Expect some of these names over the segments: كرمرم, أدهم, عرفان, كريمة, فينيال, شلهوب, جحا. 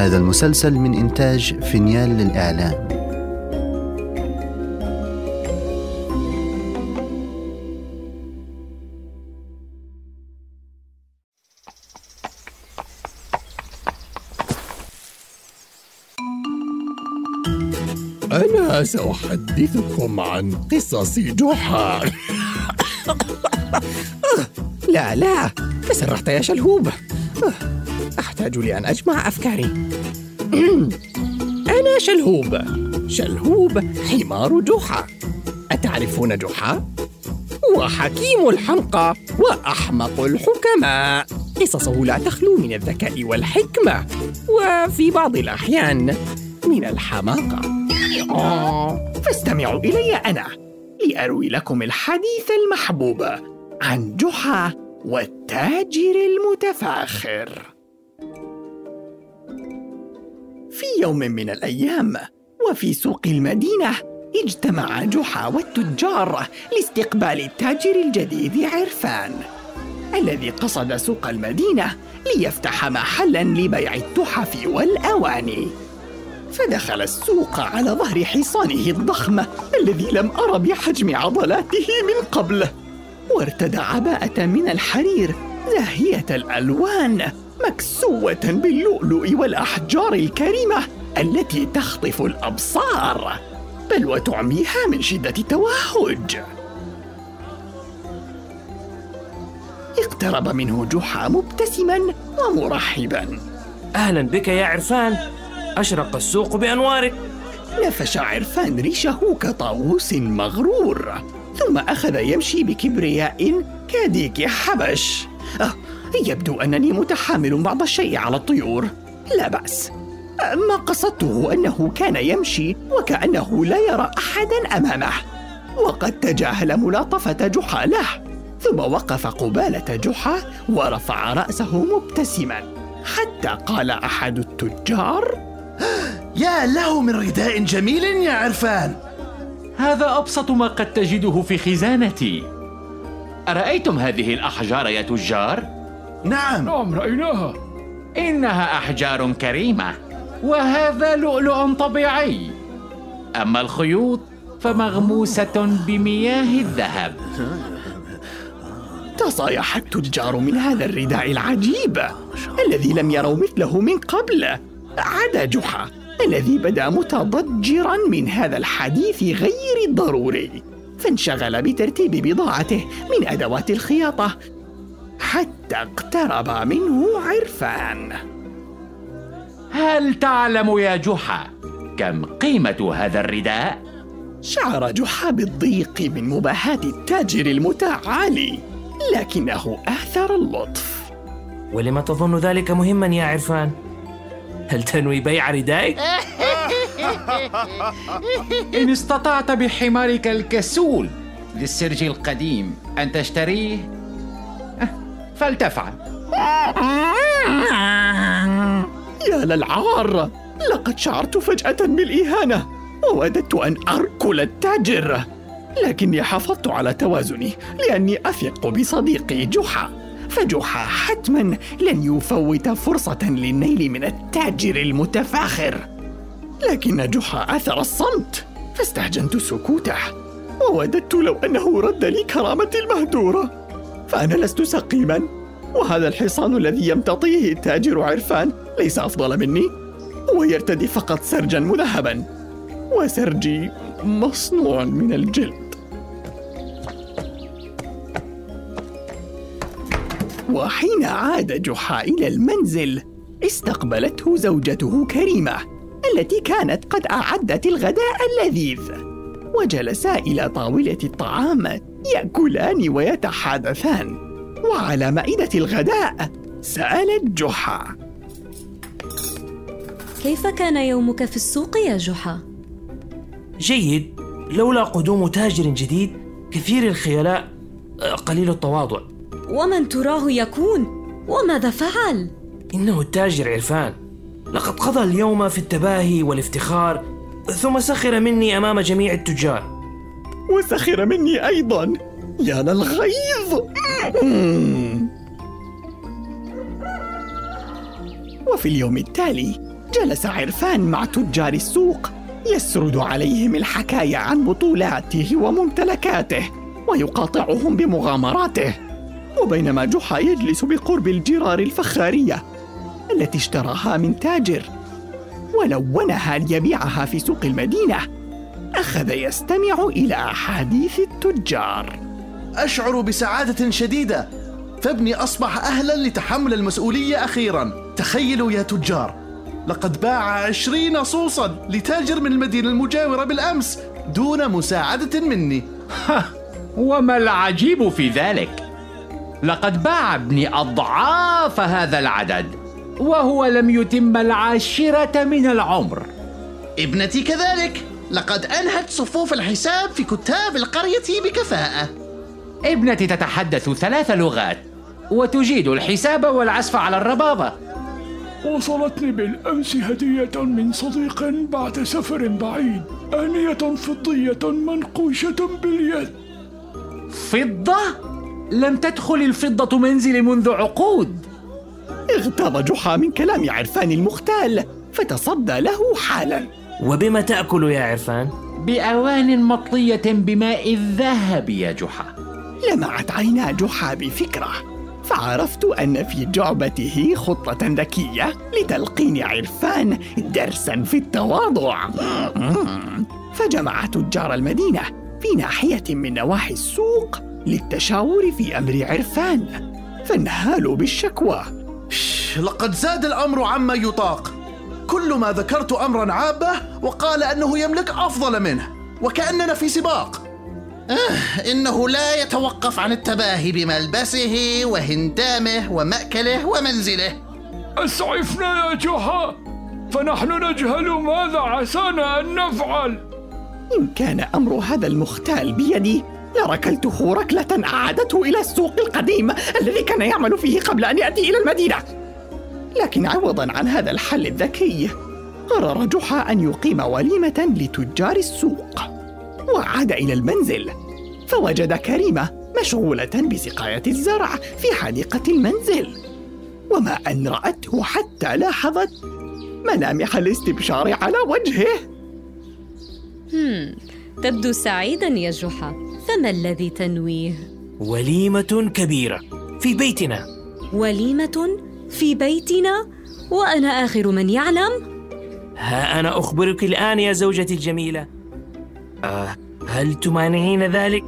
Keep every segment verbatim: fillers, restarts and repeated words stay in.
هذا المسلسل من إنتاج فينيال للإعلام. أنا سأحدثكم عن قصص جحا. لا لا، تسرحت يا شلهوب. أحتاج لأن أجمع أفكاري. أنا شلهوب، شلهوب حمار جحا. أتعرفون جحا؟ وحكيم الحمقى وأحمق الحكماء. قصصه لا تخلو من الذكاء والحكمة، وفي بعض الأحيان من الحماقة. فاستمعوا إلي أنا لأروي لكم الحديث المحبوب عن جحا والتاجر المتفاخر. في يوم من الأيام وفي سوق المدينة اجتمع جحا والتجار لاستقبال التاجر الجديد عرفان، الذي قصد سوق المدينة ليفتح محلاً لبيع التحف والأواني. فدخل السوق على ظهر حصانه الضخم الذي لم أر بحجم عضلاته من قبل، وارتدى عباءة من الحرير زاهية الألوان مكسوة باللؤلؤ والأحجار الكريمة التي تخطف الأبصار بل وتعميها من شدة التوهج. اقترب منه جحا مبتسما ومرحبا. أهلا بك يا عرفان، أشرق السوق بأنوارك. نفش عرفان ريشه كطاووس مغرور، ثم أخذ يمشي بكبرياء كديك حبش. أه، يبدو أنني متحامل بعض الشيء على الطيور، لا بأس. ما قصدته أنه كان يمشي وكأنه لا يرى أحدا أمامه، وقد تجاهل ملاطفة جحا له، ثم وقف قبالة جحا ورفع رأسه مبتسما، حتى قال أحد التجار: يا له من رداء جميل يا عرفان، هذا أبسط ما قد تجده في خزانتي. أرأيتم هذه الأحجار يا تجار؟ نعم نعم رأيناها، إنها أحجار كريمة، وهذا لؤلؤ طبيعي، أما الخيوط فمغموسة بمياه الذهب. تصايح التجار من هذا الرداء العجيب الذي لم يروا مثله من قبل، عدا جحا الذي بدأ متضجراً من هذا الحديث غير الضروري، فانشغل بترتيب بضاعته من أدوات الخياطة حتى اقترب منه عرفان. هل تعلم يا جحا كم قيمة هذا الرداء؟ شعر جحا بالضيق من مباهاة التاجر المتعالي، لكنه آثر اللطف. ولما تظن ذلك مهماً يا عرفان؟ هل تنوي بيع ردائك؟ إن استطعت بحمارك الكسول للسرج القديم أن تشتريه فلتفعل. يا للعار، لقد شعرت فجأة بالإهانة، ووددت أن أركل التاجر، لكني حافظت على توازني لأني أثق بصديقي جحا، فجحا حتما لن يفوت فرصة للنيل من التاجر المتفاخر. لكن جحا أثر الصمت، فاستهجنت سكوته، ووددت لو أنه رد لي كرامتي المهدورة، فأنا لست سقيما، وهذا الحصان الذي يمتطيه التاجر عرفان ليس أفضل مني، هو يرتدي فقط سرجا مذهبا، وسرجي مصنوع من الجلد. وحين عاد جحا إلى المنزل استقبلته زوجته كريمة التي كانت قد أعدت الغداء اللذيذ، وجلسا إلى طاولة الطعام يأكلان ويتحادثان. وعلى مائدة الغداء سألت جحا: كيف كان يومك في السوق يا جحا؟ جيد، لولا قدوم تاجر جديد كثير الخيلاء قليل التواضع. ومن تراه يكون؟ وماذا فعل؟ إنه التاجر عرفان، لقد قضى اليوم في التباهي والافتخار، ثم سخر مني أمام جميع التجار. وسخر مني أيضا، يا للغيظ. وفي اليوم التالي جلس عرفان مع تجار السوق يسرد عليهم الحكاية عن بطولاته وممتلكاته ويقاطعهم بمغامراته، وبينما جحا يجلس بقرب الجرار الفخارية التي اشتراها من تاجر ولونها ليبيعها في سوق المدينة، أخذ يستمع إلى أحاديث التجار. أشعر بسعادة شديدة، فابني أصبح أهلا لتحمل المسؤولية أخيرا. تخيلوا يا تجار، لقد باع عشرين صوصا لتاجر من المدينة المجاورة بالأمس دون مساعدة مني. وما العجيب في ذلك؟ لقد باع ابني أضعاف هذا العدد وهو لم يتم العاشرة من العمر. ابنتي كذلك، لقد أنهت صفوف الحساب في كتاب القرية بكفاءة. ابنتي تتحدث ثلاث لغات وتجيد الحساب والعزف على الربابة. وصلتني بالأمس هدية من صديق بعد سفر بعيد، آنية فضية منقوشة باليد. فضة؟ لم تدخل الفضة منزلي منذ عقود. اغتاظ جحا من كلام عرفان المختال فتصدى له حالا. وبما تأكل يا عرفان؟ بأوان مطلية بماء الذهب يا جحا. لمعت عينا جحا بفكرة، فعرفت أن في جعبته خطة ذكية لتلقين عرفان درسا في التواضع. فجمع تجار المدينة في ناحية من نواحي السوق للتشاور في أمر عرفان، فانهالوا بالشكوى. لقد زاد الأمر عما يطاق، كل ما ذكرت أمرا عابه وقال أنه يملك أفضل منه، وكأننا في سباق. آه إنه لا يتوقف عن التباهي بملبسه وهندامه ومأكله ومنزله. أسعفنا يا جحا، فنحن نجهل ماذا عسانا أن نفعل. إن كان أمر هذا المختال بيدي لركلته ركلة أعادته إلى السوق القديم الذي كان يعمل فيه قبل أن يأتي إلى المدينة. لكن عوضا عن هذا الحل الذكي، قرر جحا أن يقيم وليمة لتجار السوق، وعاد إلى المنزل فوجد كريمة مشغولة بسقاية الزرع في حديقة المنزل، وما أن رأته حتى لاحظت ملامح الاستبشار على وجهه. هم. تبدو سعيدا يا جحا، فما الذي تنويه؟ وليمة كبيرة في بيتنا. وليمة في بيتنا وأنا آخر من يعلم؟ ها أنا أخبرك الآن يا زوجتي الجميلة. أه هل تمانعين ذلك؟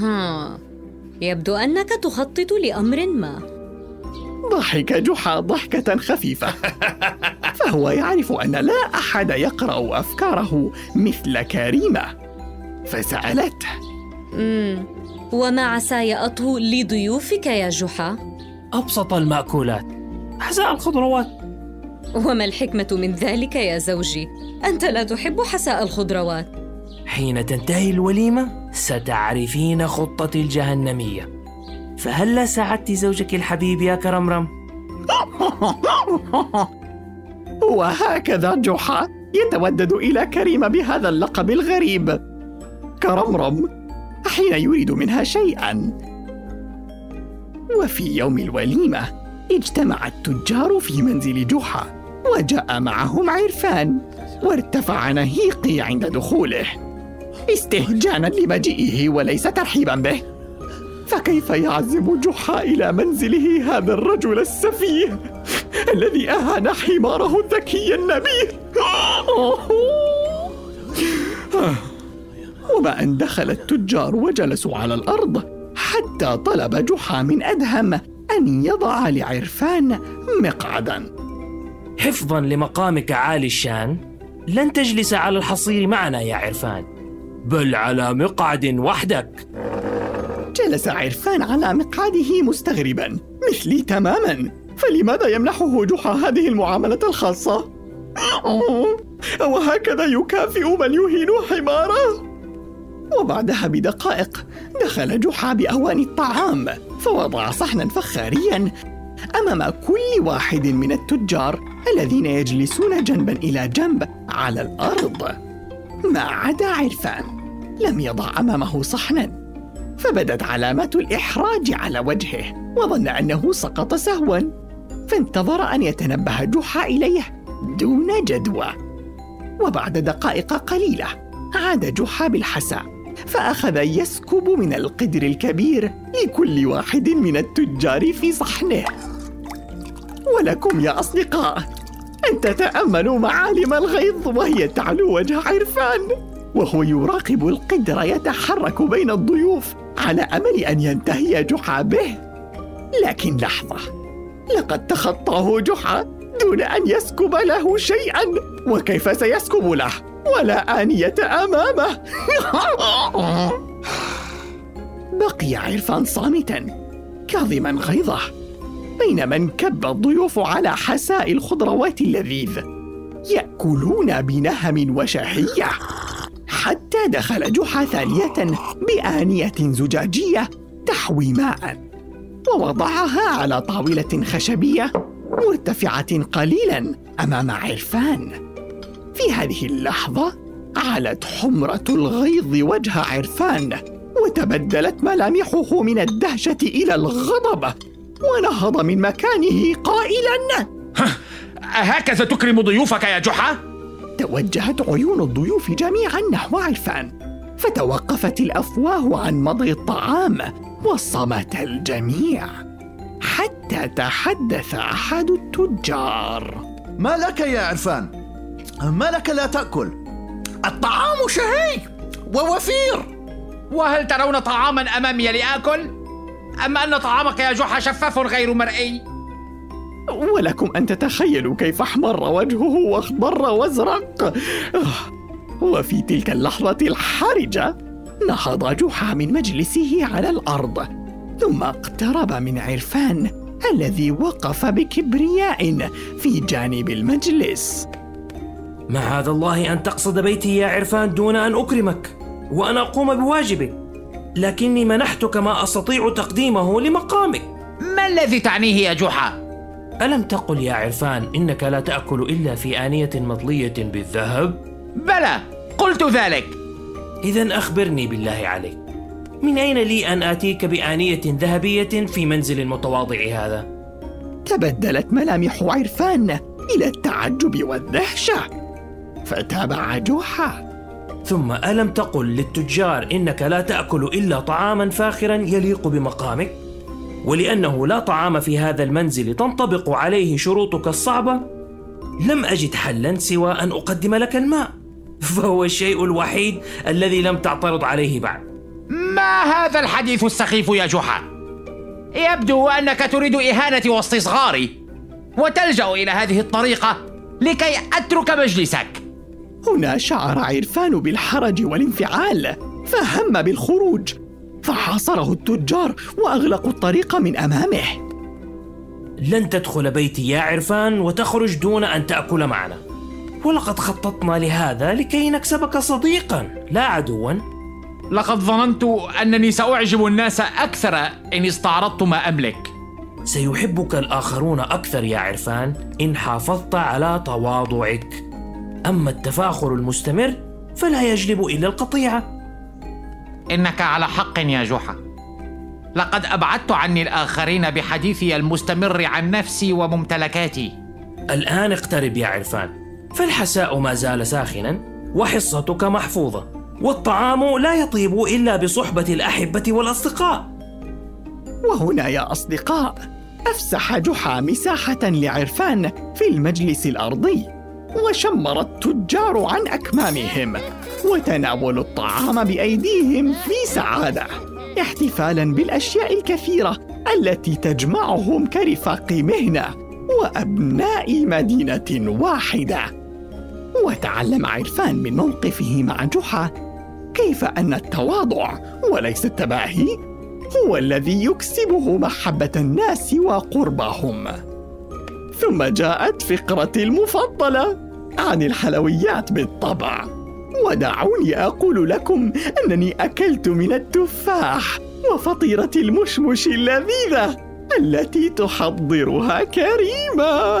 ها يبدو أنك تخطط لأمر ما. ضحك جحا ضحكة خفيفة، فهو يعرف أن لا أحد يقرأ أفكاره مثل كريمة، فسألته. مم. وما عسى يأطه لضيوفك يا جحا؟ أبسط المأكولات، حساء الخضروات. وما الحكمة من ذلك يا زوجي؟ أنت لا تحب حساء الخضروات. حين تنتهي الوليمة ستعرفين خطتي الجهنمية. فهلا ساعدت زوجك الحبيب يا كرمرم؟ وهكذا جحا يتودد إلى كريمة بهذا اللقب الغريب، كرمرم، حين يريد منها شيئا. وفي يوم الوليمة اجتمع التجار في منزل جحا، وجاء معهم عرفان، وارتفع نهيقي عند دخوله استهجانا لمجيئه وليس ترحيبا به. فكيف يعزم جحا إلى منزله هذا الرجل السفيه الذي أهان حماره الذكي النبيه؟ وما أن دخل التجار وجلسوا على الأرض حتى طلب جحا من أدهم أن يضع لعرفان مقعدا. حفظا لمقامك عالي الشان، لن تجلس على الحصير معنا يا عرفان، بل على مقعد وحدك. جلس عرفان على مقعده مستغربا مثلي تماما، فلماذا يمنحه جحا هذه المعاملة الخاصة؟ وهكذا يكافئ من يهين حماره. وبعدها بدقائق دخل جحا بأواني الطعام، فوضع صحنا فخاريا أمام كل واحد من التجار الذين يجلسون جنبا إلى جنب على الأرض، ما عدا عرفان لم يضع أمامه صحنا، فبدت علامات الإحراج على وجهه وظن أنه سقط سهوا، فانتظر أن يتنبه جحا إليه دون جدوى. وبعد دقائق قليلة عاد جحا بالحساء، فأخذ يسكب من القدر الكبير لكل واحد من التجار في صحنه. ولكم يا أصدقاء أن تتأملوا معالم الغيظ وهي تعلو وجه عرفان وهو يراقب القدر يتحرك بين الضيوف على أمل أن ينتهي جحا به. لكن لحظة، لقد تخطاه جحا دون أن يسكب له شيئا، وكيف سيسكب له ولا آنية أمامه؟ بقي عرفان صامتا كاظما غيظه بينما انكب الضيوف على حساء الخضروات اللذيذ يأكلون بنهم وشهية، حتى دخل جحا ثانية بآنية زجاجية تحوي ماء ووضعها على طاولة خشبية مرتفعة قليلا أمام عرفان. في هذه اللحظة علت حمرة الغيظ وجه عرفان وتبدلت ملامحه من الدهشة إلى الغضب، ونهض من مكانه قائلاً: أهكذا تكرم ضيوفك يا جحا؟ توجهت عيون الضيوف جميعاً نحو عرفان، فتوقفت الأفواه عن مضغ الطعام وصمت الجميع حتى تحدث أحد التجار: ما لك يا عرفان؟ ما لك لا تأكل؟ الطعام شهي ووفير. وهل ترون طعاماً أمامي لآكل؟ أما أن طعامك يا جحا شفاف غير مرئي. ولكم أن تتخيلوا كيف احمر وجهه واخضر وازرق. وفي تلك اللحظة الحرجة نهض جحا من مجلسه على الأرض، ثم اقترب من عرفان الذي وقف بكبرياء في جانب المجلس. معاذ الله أن تقصد بيتي يا عرفان دون أن أكرمك وأنا أقوم بواجبي، لكني منحتك ما أستطيع تقديمه لمقامك. ما الذي تعنيه يا جحا؟ ألم تقل يا عرفان إنك لا تأكل إلا في آنية مطلية بالذهب؟ بلى، قلت ذلك. إذن أخبرني بالله عليك، من أين لي أن آتيك بآنية ذهبية في منزل المتواضع هذا؟ تبدلت ملامح عرفان إلى التعجب والدهشة، فتابع جحا: ثم ألم تقل للتجار إنك لا تأكل إلا طعاما فاخرا يليق بمقامك؟ ولأنه لا طعام في هذا المنزل تنطبق عليه شروطك الصعبة، لم أجد حلا سوى أن أقدم لك الماء، فهو الشيء الوحيد الذي لم تعترض عليه بعد. ما هذا الحديث السخيف يا جحا؟ يبدو أنك تريد إهانتي واستصغاري وتلجأ إلى هذه الطريقة لكي أترك مجلسك. هنا شعر عرفان بالحرج والانفعال فهم بالخروج، فحاصره التجار وأغلقوا الطريق من أمامه. لن تدخل بيتي يا عرفان وتخرج دون أن تأكل معنا، ولقد خططنا لهذا لكي نكسبك صديقا لا عدوا. لقد ظننت أنني سأعجب الناس أكثر إن استعرضت ما أملك. سيحبك الآخرون أكثر يا عرفان إن حافظت على تواضعك، أما التفاخر المستمر فلا يجلب إلا القطيعة. إنك على حق يا جحا، لقد أبعدت عني الآخرين بحديثي المستمر عن نفسي وممتلكاتي. الآن اقترب يا عرفان، فالحساء ما زال ساخنا وحصتك محفوظة، والطعام لا يطيب إلا بصحبة الأحبة والأصدقاء. وهنا يا أصدقاء أفسح جحا مساحة لعرفان في المجلس الأرضي، وشمر التجار عن أكمامهم وتناولوا الطعام بأيديهم في سعادة، احتفالاً بالأشياء الكثيرة التي تجمعهم كرفاق مهنة وأبناء مدينة واحدة. وتعلم عرفان من موقفه مع جحا كيف أن التواضع وليس التباهي هو الذي يكسبه محبة الناس وقربهم. ثم جاءت فقرتي المفضلة عن الحلويات بالطبع، ودعوني أقول لكم أنني أكلت من التفاح وفطيرة المشمش اللذيذة التي تحضرها كريمة.